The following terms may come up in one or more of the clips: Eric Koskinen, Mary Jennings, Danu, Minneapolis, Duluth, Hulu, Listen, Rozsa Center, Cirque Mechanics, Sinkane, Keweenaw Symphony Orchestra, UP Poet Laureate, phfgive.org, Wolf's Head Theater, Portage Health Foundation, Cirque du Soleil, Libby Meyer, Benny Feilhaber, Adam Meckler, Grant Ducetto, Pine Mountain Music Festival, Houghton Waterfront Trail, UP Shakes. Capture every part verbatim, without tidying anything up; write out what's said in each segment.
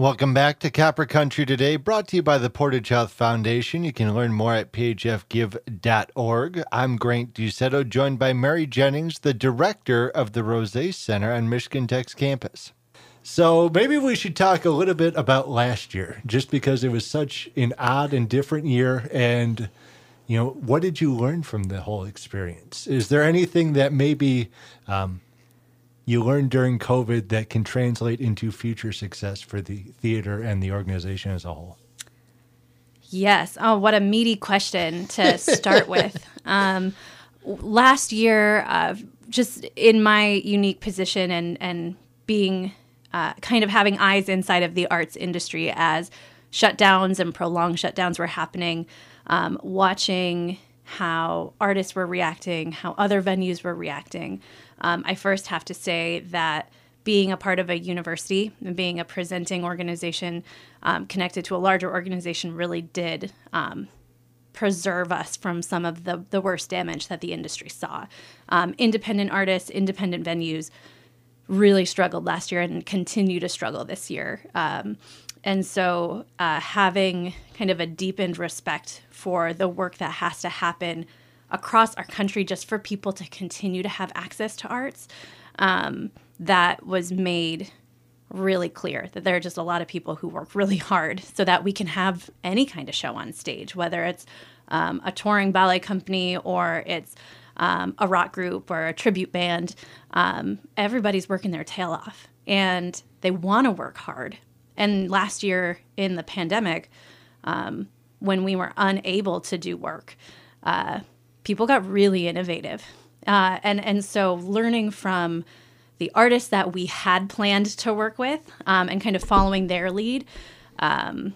Welcome back to Copper Country Today, brought to you by the Portage Health Foundation. You can learn more at p h f give dot org. I'm Grant Ducetto, joined by Mary Jennings, the director of the Rozsa Center on Michigan Tech's campus. So maybe we should talk a little bit about last year, just because it was such an odd and different year. And, you know, what did you learn from the whole experience? Is there anything that maybe um, you learned during COVID that can translate into future success for the theater and the organization as a whole? Yes. Oh, what a meaty question to start with. Um, last year, uh, just in my unique position and, and being uh, kind of having eyes inside of the arts industry as shutdowns and prolonged shutdowns were happening, um, watching how artists were reacting, how other venues were reacting. Um, I first have to say that being a part of a university and being a presenting organization um, connected to a larger organization really did um, preserve us from some of the, the worst damage that the industry saw. Um, independent artists, independent venues really struggled last year and continue to struggle this year. Um, and so uh, having kind of a deepened respect for the work that has to happen across our country just for people to continue to have access to arts, um, that was made really clear that there are just a lot of people who work really hard so that we can have any kind of show on stage, whether it's um, a touring ballet company or it's um, a rock group or a tribute band. Um, everybody's working their tail off and they want to work hard. And last year in the pandemic, um, when we were unable to do work, uh, people got really innovative. Uh, and, and so learning from the artists that we had planned to work with um, and kind of following their lead um,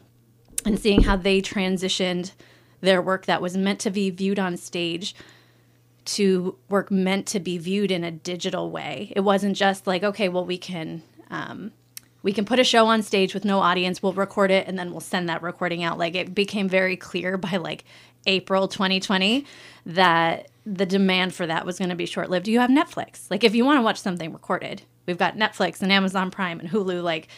and seeing how they transitioned their work that was meant to be viewed on stage to work meant to be viewed in a digital way. It wasn't just like, okay, well, we can um, we can put a show on stage with no audience. We'll record it and then we'll send that recording out. Like it became very clear by like April twenty twenty that the demand for that was going to be short-lived. You have Netflix. Like, if you want to watch something recorded, we've got Netflix and Amazon Prime and Hulu. Like,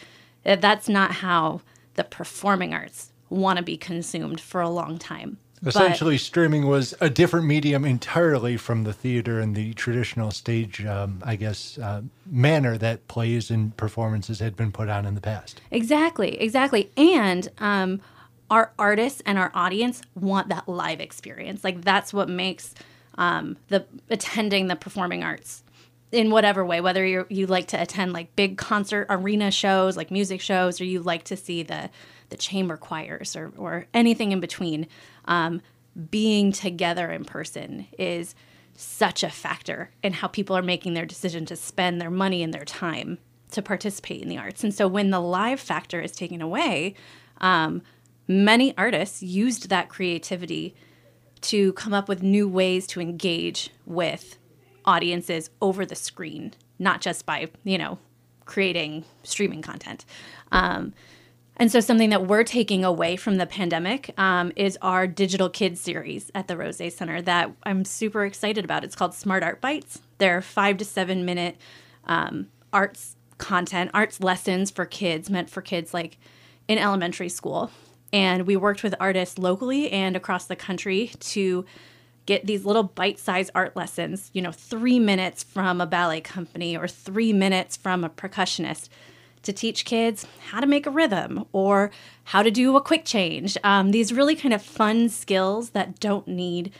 that's not how the performing arts want to be consumed for a long time. Essentially, but streaming was a different medium entirely from the theater and the traditional stage, um, I guess, uh, manner that plays and performances had been put on in the past. Exactly, exactly. And um, our artists and our audience want that live experience. Like, that's what makes um, the attending the performing arts in whatever way, whether you you like to attend like big concert arena shows, like music shows, or you like to see the the chamber choirs or, or anything in between, um, being together in person is such a factor in how people are making their decision to spend their money and their time to participate in the arts. And so when the live factor is taken away, um, many artists used that creativity to come up with new ways to engage with audiences over the screen, not just by, you know, creating streaming content. Um, and so something that we're taking away from the pandemic um, is our digital kids series at the Rozsa Center that I'm super excited about. It's called Smart Art Bites. They're five to seven minute um, arts content, arts lessons for kids, meant for kids like in elementary school. And we worked with artists locally and across the country to get these little bite-sized art lessons, you know, three minutes from a ballet company or three minutes from a percussionist to teach kids how to make a rhythm or how to do a quick change. Um, these really kind of fun skills that don't need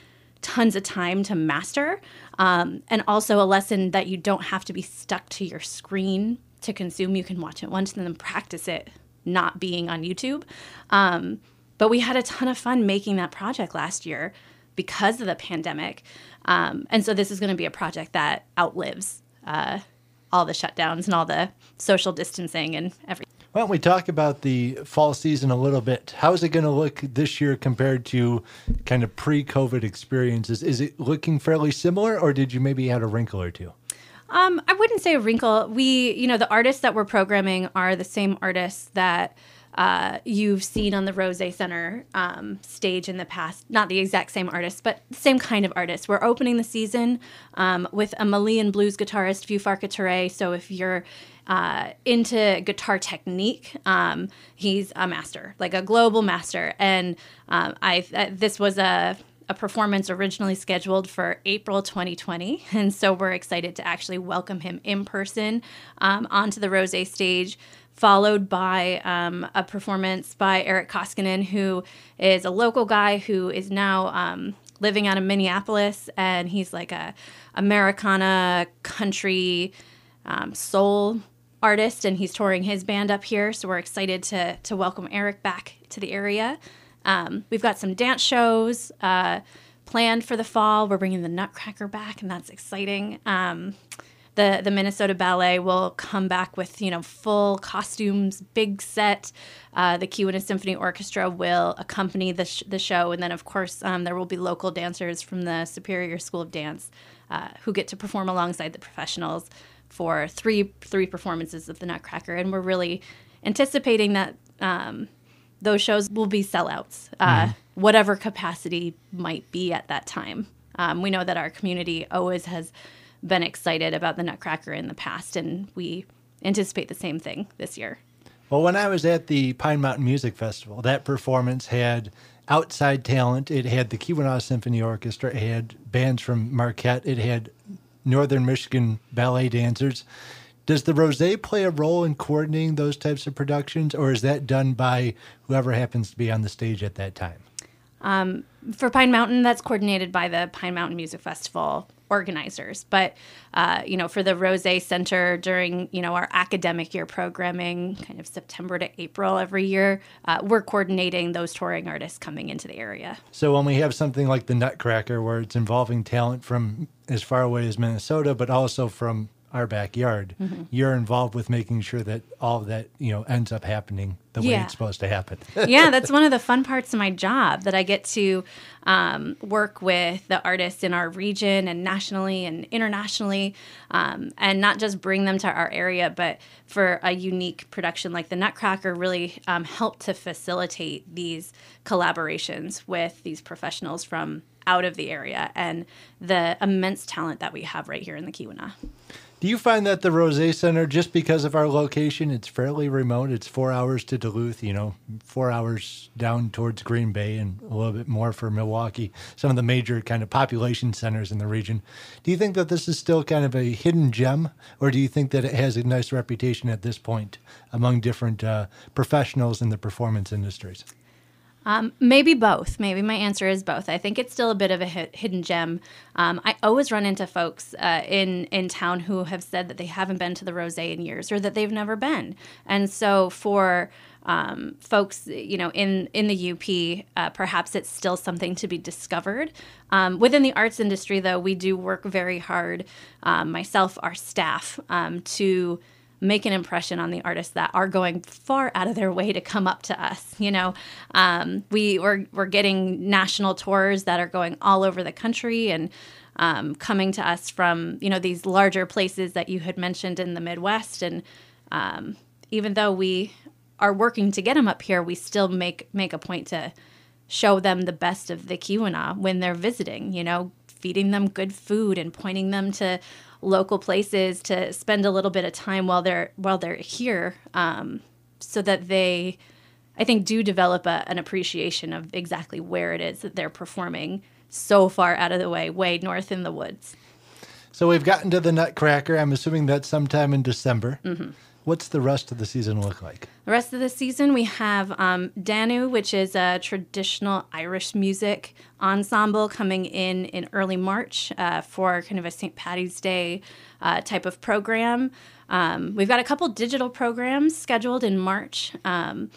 tons of time to master, um, and also a lesson that you don't have to be stuck to your screen to consume. You can watch it once and then practice it not being on YouTube. Um, but we had a ton of fun making that project last year because of the pandemic. Um, and so this is going to be a project that outlives uh, all the shutdowns and all the social distancing and everything. Why don't we talk about the fall season a little bit? How is it going to look this year compared to kind of pre-COVID experiences? Is it looking fairly similar, or did you maybe add a wrinkle or two? Um, I wouldn't say a wrinkle. We, you know, the artists that we're programming are the same artists that uh, you've seen on the Rozsa Center um, stage in the past. Not the exact same artists, but the same kind of artists. We're opening the season um, with a Malian blues guitarist, Vieux Farka Touré. So if you're uh, into guitar technique. Um, he's a master, like a global master. And um, I uh, this was a, a performance originally scheduled for April twenty twenty. And so we're excited to actually welcome him in person um, onto the Rosé stage, followed by um, a performance by Eric Koskinen, who is a local guy who is now um, living out of Minneapolis, and he's like a Americana country um, soul artist, and he's touring his band up here. So we're excited to to welcome Eric back to the area. Um, we've got some dance shows uh, planned for the fall. We're bringing the Nutcracker back, and that's exciting. Um, The, the Minnesota Ballet will come back with, you know, full costumes, big set. Uh, the Keweenaw Symphony Orchestra will accompany the, sh- the show. And then, of course, um, there will be local dancers from the Superior School of Dance uh, who get to perform alongside the professionals for three three performances of the Nutcracker. And we're really anticipating that um, those shows will be sellouts, uh, mm. whatever capacity might be at that time. Um, we know that our community always has been excited about the Nutcracker in the past, and we anticipate the same thing this year. Well, when I was at the Pine Mountain Music Festival, that performance had outside talent. It had the Keweenaw Symphony Orchestra. It had bands from Marquette. It had Northern Michigan ballet dancers. Does the Rosé play a role in coordinating those types of productions, or is that done by whoever happens to be on the stage at that time? Um, for Pine Mountain, that's coordinated by the Pine Mountain Music Festival organizers. But, uh, you know, for the Rozsa Center during, you know, our academic year programming, kind of September to April every year, uh, we're coordinating those touring artists coming into the area. So when we have something like the Nutcracker, where it's involving talent from as far away as Minnesota, but also from our backyard, mm-hmm. you're involved with making sure that all of that, you know, ends up happening the yeah. way it's supposed to happen. Yeah, that's one of the fun parts of my job, that I get to um, work with the artists in our region and nationally and internationally, um, and not just bring them to our area, but for a unique production like the Nutcracker, really um, help to facilitate these collaborations with these professionals from out of the area and the immense talent that we have right here in the Keweenaw. Do you find that the Rozsa Center, just because of our location, it's fairly remote, it's four hours to Duluth, you know, four hours down towards Green Bay and a little bit more for Milwaukee, some of the major kind of population centers in the region. Do you think that this is still kind of a hidden gem, or do you think that it has a nice reputation at this point among different uh, professionals in the performance industries? Um, maybe both. Maybe my answer is both. I think it's still a bit of a hi- hidden gem. Um, I always run into folks uh, in, in town who have said that they haven't been to the Rozsa in years, or that they've never been. And so for um, folks, you know, in, in the U P, uh, perhaps it's still something to be discovered. Um, within the arts industry, though, we do work very hard, um, myself, our staff, um, to make an impression on the artists that are going far out of their way to come up to us. You know, um, we, we're, we're getting national tours that are going all over the country and um, coming to us from, you know, these larger places that you had mentioned in the Midwest. And um, even though we are working to get them up here, we still make, make a point to show them the best of the Keweenaw when they're visiting, you know, feeding them good food and pointing them to local places to spend a little bit of time while they're while they're here, um, so that they, I think, do develop a, an appreciation of exactly where it is that they're performing so far out of the way, way north in the woods. So we've gotten to the Nutcracker. I'm assuming that's sometime in December. Mm-hmm. What's the rest of the season look like? The rest of the season, we have um, Danu, which is a traditional Irish music ensemble, coming in in early March uh, for kind of a Saint Patty's Day uh, type of program. Um, we've got a couple digital programs scheduled in March, um,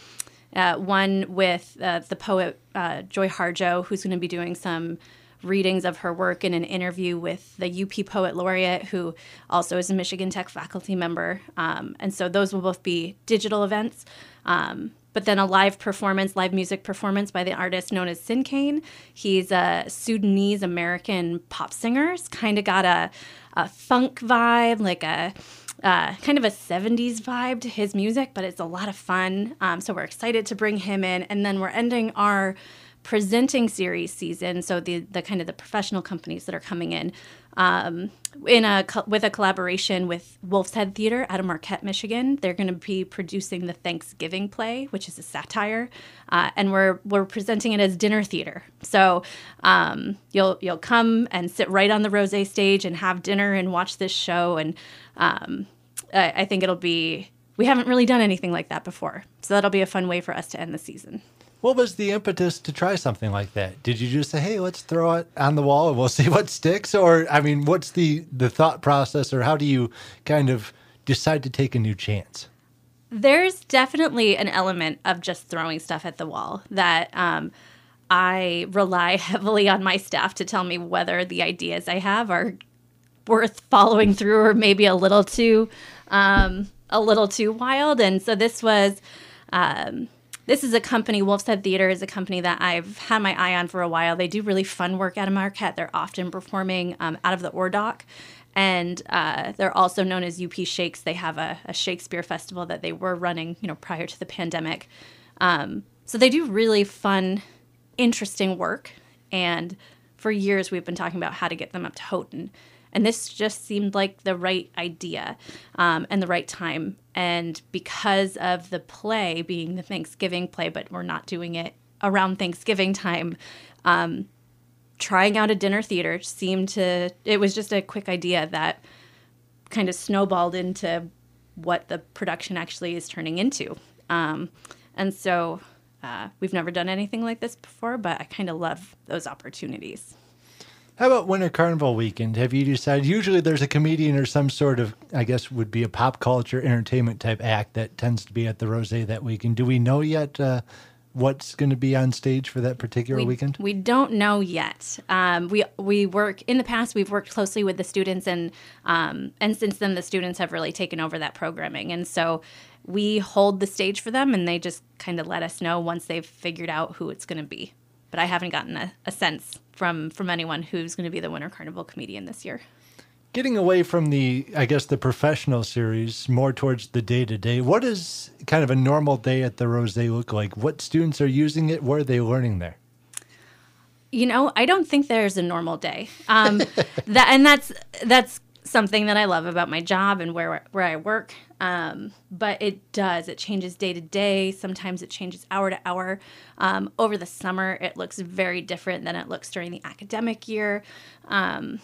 uh, one with uh, the poet uh, Joy Harjo, who's going to be doing some readings of her work in an interview with the U P Poet Laureate, who also is a Michigan Tech faculty member. Um, and so those will both be digital events. Um, but then a live performance, live music performance by the artist known as Sinkane. He's a Sudanese-American pop singer. He's kind of got a, a funk vibe, like a uh, kind of a seventies vibe to his music, but it's a lot of fun. Um, so we're excited to bring him in. And then we're ending our presenting series season, so the the kind of the professional companies that are coming in, um, in a with a collaboration with Wolf's Head Theater out of Marquette, Michigan. They're going to be producing the Thanksgiving play, which is a satire, uh, and we're we're presenting it as dinner theater. So um, you'll you'll come and sit right on the Rosé stage and have dinner and watch this show, and um, I, I think it'll be. We haven't really done anything like that before, so that'll be a fun way for us to end the season. What was the impetus to try something like that? Did you just say, hey, let's throw it on the wall and we'll see what sticks? Or, I mean, what's the, the thought process, or how do you kind of decide to take a new chance? There's definitely an element of just throwing stuff at the wall that um, I rely heavily on my staff to tell me whether the ideas I have are worth following through or maybe a little too um, a little too wild. And so this was... Um, This is a company, Wolf's Head Theater is a company that I've had my eye on for a while. They do really fun work out of Marquette. They're often performing um, out of the Ordoc, and uh, they're also known as U P Shakes. They have a, a Shakespeare festival that they were running, you know, prior to the pandemic. Um, so they do really fun, interesting work, and for years we've been talking about how to get them up to Houghton. And this just seemed like the right idea um, and the right time. And because of the play being the Thanksgiving play, but we're not doing it around Thanksgiving time, um, trying out a dinner theater seemed to, it was just a quick idea that kind of snowballed into what the production actually is turning into. Um, and so uh, we've never done anything like this before, but I kind of love those opportunities. How about Winter Carnival weekend? Have you decided, usually there's a comedian or some sort of, I guess would be a pop culture entertainment type act that tends to be at the Rosé that weekend. Do we know yet uh, what's going to be on stage for that particular we, weekend? We don't know yet. Um, we we work, in the past we've worked closely with the students, and um, and since then the students have really taken over that programming. And so we hold the stage for them, and they just kind of let us know once they've figured out who it's going to be. But I haven't gotten a, a sense from, from anyone who's going to be the Winter Carnival comedian this year. Getting away from the, I guess, the professional series, more towards the day-to-day, what does kind of a normal day at the Rosé look like? What students are using it? What are they learning there? You know, I don't think there's a normal day. Um, that, and that's that's something that I love about my job and where where I work. Um, but it does. It changes day to day. Sometimes it changes hour to hour. Um, over the summer, it looks very different than it looks during the academic year. Um,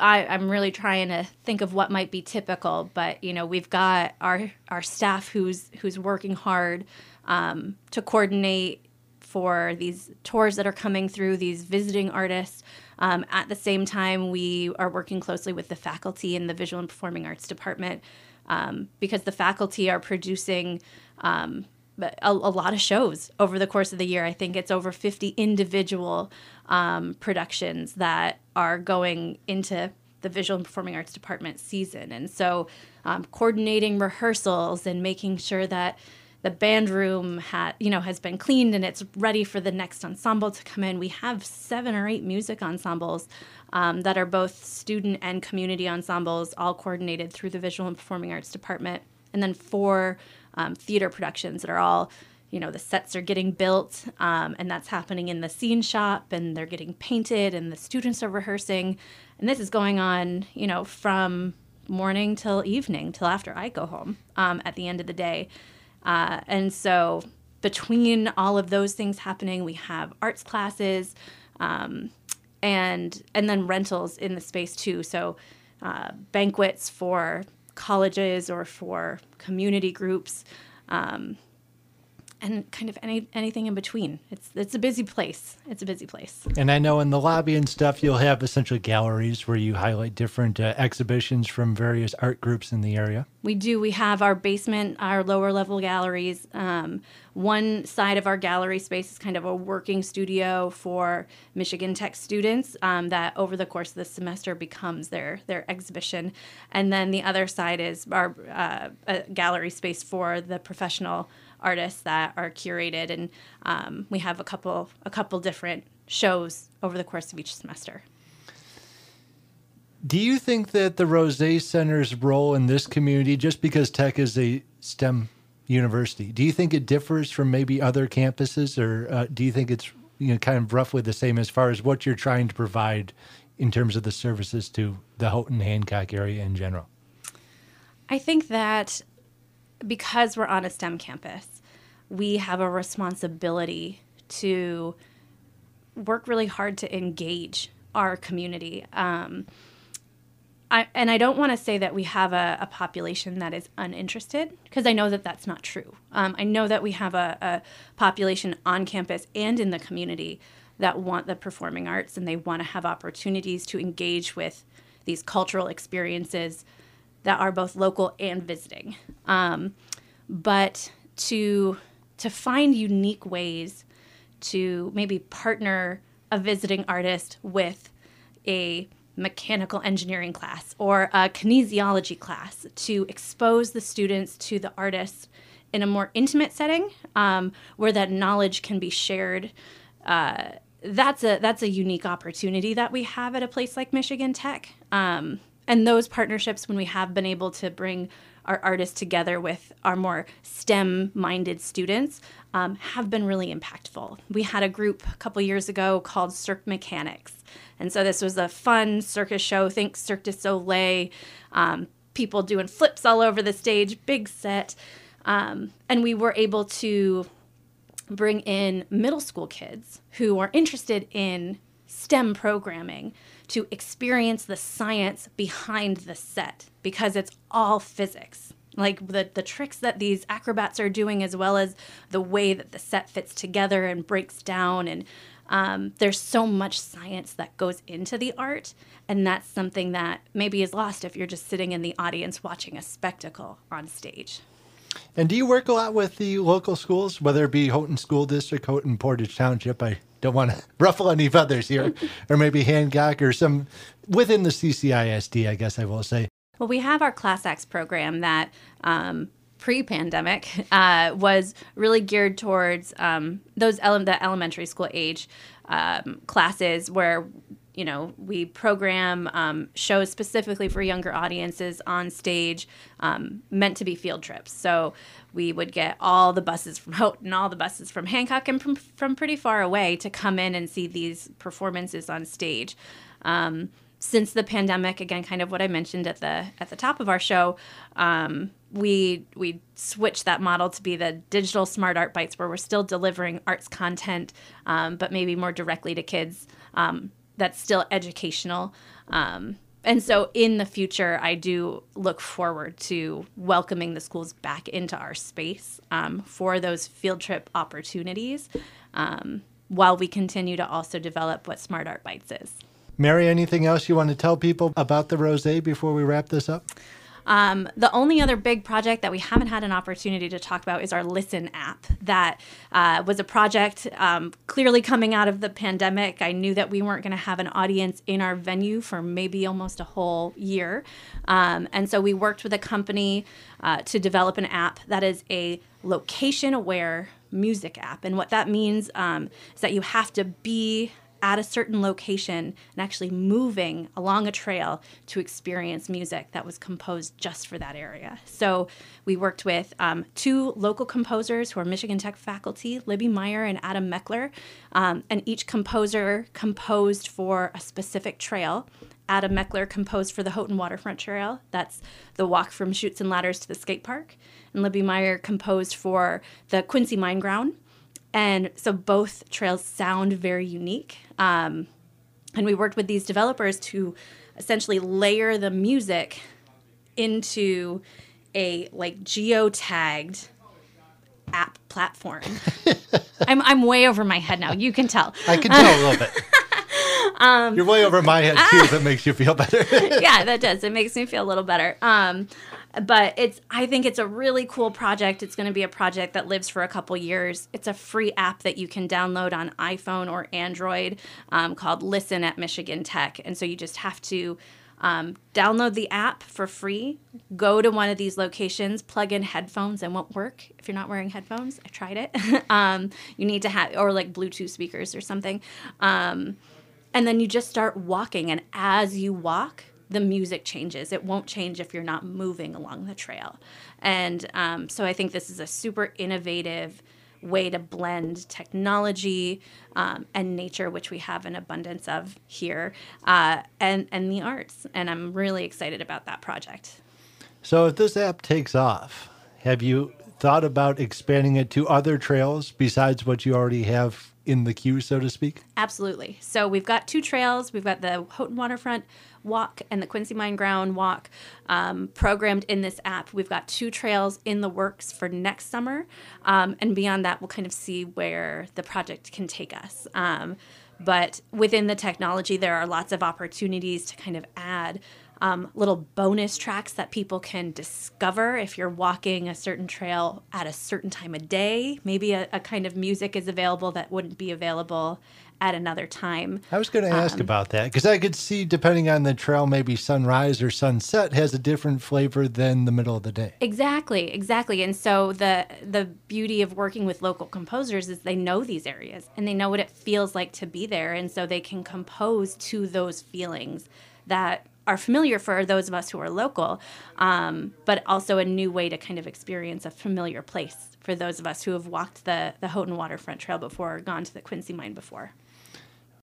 I, I'm really trying to think of what might be typical, but, you know, we've got our, our staff who's, who's working hard um, to coordinate for these tours that are coming through, these visiting artists. Um, at the same time, we are working closely with the faculty in the Visual and Performing Arts Department, Um, because the faculty are producing um, a, a lot of shows over the course of the year. I think it's over fifty individual um, productions that are going into the Visual and Performing Arts Department season. And so um, coordinating rehearsals and making sure that the band room ha- you know, has been cleaned and it's ready for the next ensemble to come in. We have seven or eight music ensembles um, that are both student and community ensembles, all coordinated through the Visual and Performing Arts Department. And then four um, theater productions that are all, you know, the sets are getting built, um, and that's happening in the scene shop, and they're getting painted, and the students are rehearsing. And this is going on, you know, from morning till evening, till after I go home um, at the end of the day. Uh, and so between all of those things happening, we have arts classes um, and and then rentals in the space too. So uh, banquets for colleges or for community groups um, and kind of any anything in between. It's it's a busy place. It's a busy place. And I know in the lobby and stuff, you'll have essentially galleries where you highlight different uh, exhibitions from various art groups in the area. We do. We have our basement, our lower level galleries. Um, one side of our gallery space is kind of a working studio for Michigan Tech students um, that over the course of the semester becomes their, their exhibition. And then the other side is our uh, a gallery space for the professional artists that are curated, and um, we have a couple a couple different shows over the course of each semester. Do you think that the Rozsa Center's role in this community, just because Tech is a STEM university, do you think it differs from maybe other campuses, or uh, do you think it's you know kind of roughly the same as far as what you're trying to provide in terms of the services to the Houghton-Hancock area in general? I think that because we're on a STEM campus, we have a responsibility to work really hard to engage our community. Um, I, and I don't want to say that we have a, a population that is uninterested, because I know that that's not true. Um, I know that we have a, a population on campus and in the community that want the performing arts, and they want to have opportunities to engage with these cultural experiences that are both local and visiting. Um, but to to find unique ways to maybe partner a visiting artist with a mechanical engineering class or a kinesiology class to expose the students to the artists in a more intimate setting um, where that knowledge can be shared. Uh, that's a that's a unique opportunity that we have at a place like Michigan Tech. Um, and those partnerships, when we have been able to bring our artists together with our more STEM-minded students, um, have been really impactful. We had a group a couple years ago called Cirque Mechanics. And so this was a fun circus show, think Cirque du Soleil, um, people doing flips all over the stage, big set. Um, and we were able to bring in middle school kids who are interested in STEM programming to experience the science behind the set, because it's all physics. Like the, the tricks that these acrobats are doing, as well as the way that the set fits together and breaks down. And um, there's so much science that goes into the art. And that's something that maybe is lost if you're just sitting in the audience watching a spectacle on stage. And do you work a lot with the local schools, whether it be Houghton School District, Houghton, Portage Township? I don't want to ruffle any feathers here, or maybe Hancock or some within the C C I S D, I guess I will say. Well, we have our Class Acts program that um, pre-pandemic uh, was really geared towards um, those ele- the elementary school age um, classes where, you know, we program um, shows specifically for younger audiences on stage, um, meant to be field trips. So we would get all the buses from Houghton, all the buses from Hancock, and from, from pretty far away to come in and see these performances on stage. Um, since the pandemic, again, kind of what I mentioned at the at the top of our show, um, we we switched that model to be the digital Smart Art Bites, where we're still delivering arts content, um, but maybe more directly to kids. Um, That's still educational. Um, and so in the future, I do look forward to welcoming the schools back into our space um, for those field trip opportunities um, while we continue to also develop what Smart Art Bites is. Mary, anything else you want to tell people about the Rosé before we wrap this up? Um, the only other big project that we haven't had an opportunity to talk about is our Listen app. That uh, was a project um, clearly coming out of the pandemic. I knew that we weren't going to have an audience in our venue for maybe almost a whole year. Um, and so we worked with a company uh, to develop an app that is a location-aware music app. And what that means um, is that you have to be at a certain location and actually moving along a trail to experience music that was composed just for that area. So we worked with um, two local composers who are Michigan Tech faculty, Libby Meyer and Adam Meckler, um, and each composer composed for a specific trail. Adam Meckler composed for the Houghton Waterfront Trail. That's the walk from Chutes and Ladders to the skate park. And Libby Meyer composed for the Quincy Mine Ground. And so both trails sound very unique. Um, and we worked with these developers to essentially layer the music into a like geo-tagged app platform. I'm I'm way over my head now. You can tell. I can tell a little bit. Um, You're way over my head, too, if it makes you feel better. Yeah, that does. It makes me feel a little better. Um, but it's. I think it's a really cool project. It's going to be a project that lives for a couple years. It's a free app that you can download on iPhone or Android um, called Listen at Michigan Tech. And so you just have to um, download the app for free, go to one of these locations, plug in headphones. It won't work if you're not wearing headphones. I tried it. um, you need to have – or like Bluetooth speakers or something. Um And then you just start walking, and as you walk, the music changes. It won't change if you're not moving along the trail. And um, so I think this is a super innovative way to blend technology um, and nature, which we have an abundance of here, uh, and, and the arts. And I'm really excited about that project. So if this app takes off, have you thought about expanding it to other trails besides what you already have in the queue, so to speak? Absolutely. So we've got two trails. We've got the Houghton Waterfront Walk and the Quincy Mine Ground Walk um, programmed in this app. We've got two trails in the works for next summer. Um, and beyond that, we'll kind of see where the project can take us. Um, but within the technology, there are lots of opportunities to kind of add Um, little bonus tracks that people can discover if you're walking a certain trail at a certain time of day. Maybe a, a kind of music is available that wouldn't be available at another time. I was going to ask um, about that, because I could see, depending on the trail, maybe sunrise or sunset has a different flavor than the middle of the day. Exactly, exactly. And so the the beauty of working with local composers is they know these areas and they know what it feels like to be there. And so they can compose to those feelings that are familiar for those of us who are local, um, but also a new way to kind of experience a familiar place for those of us who have walked the, the Houghton Waterfront Trail before or gone to the Quincy Mine before.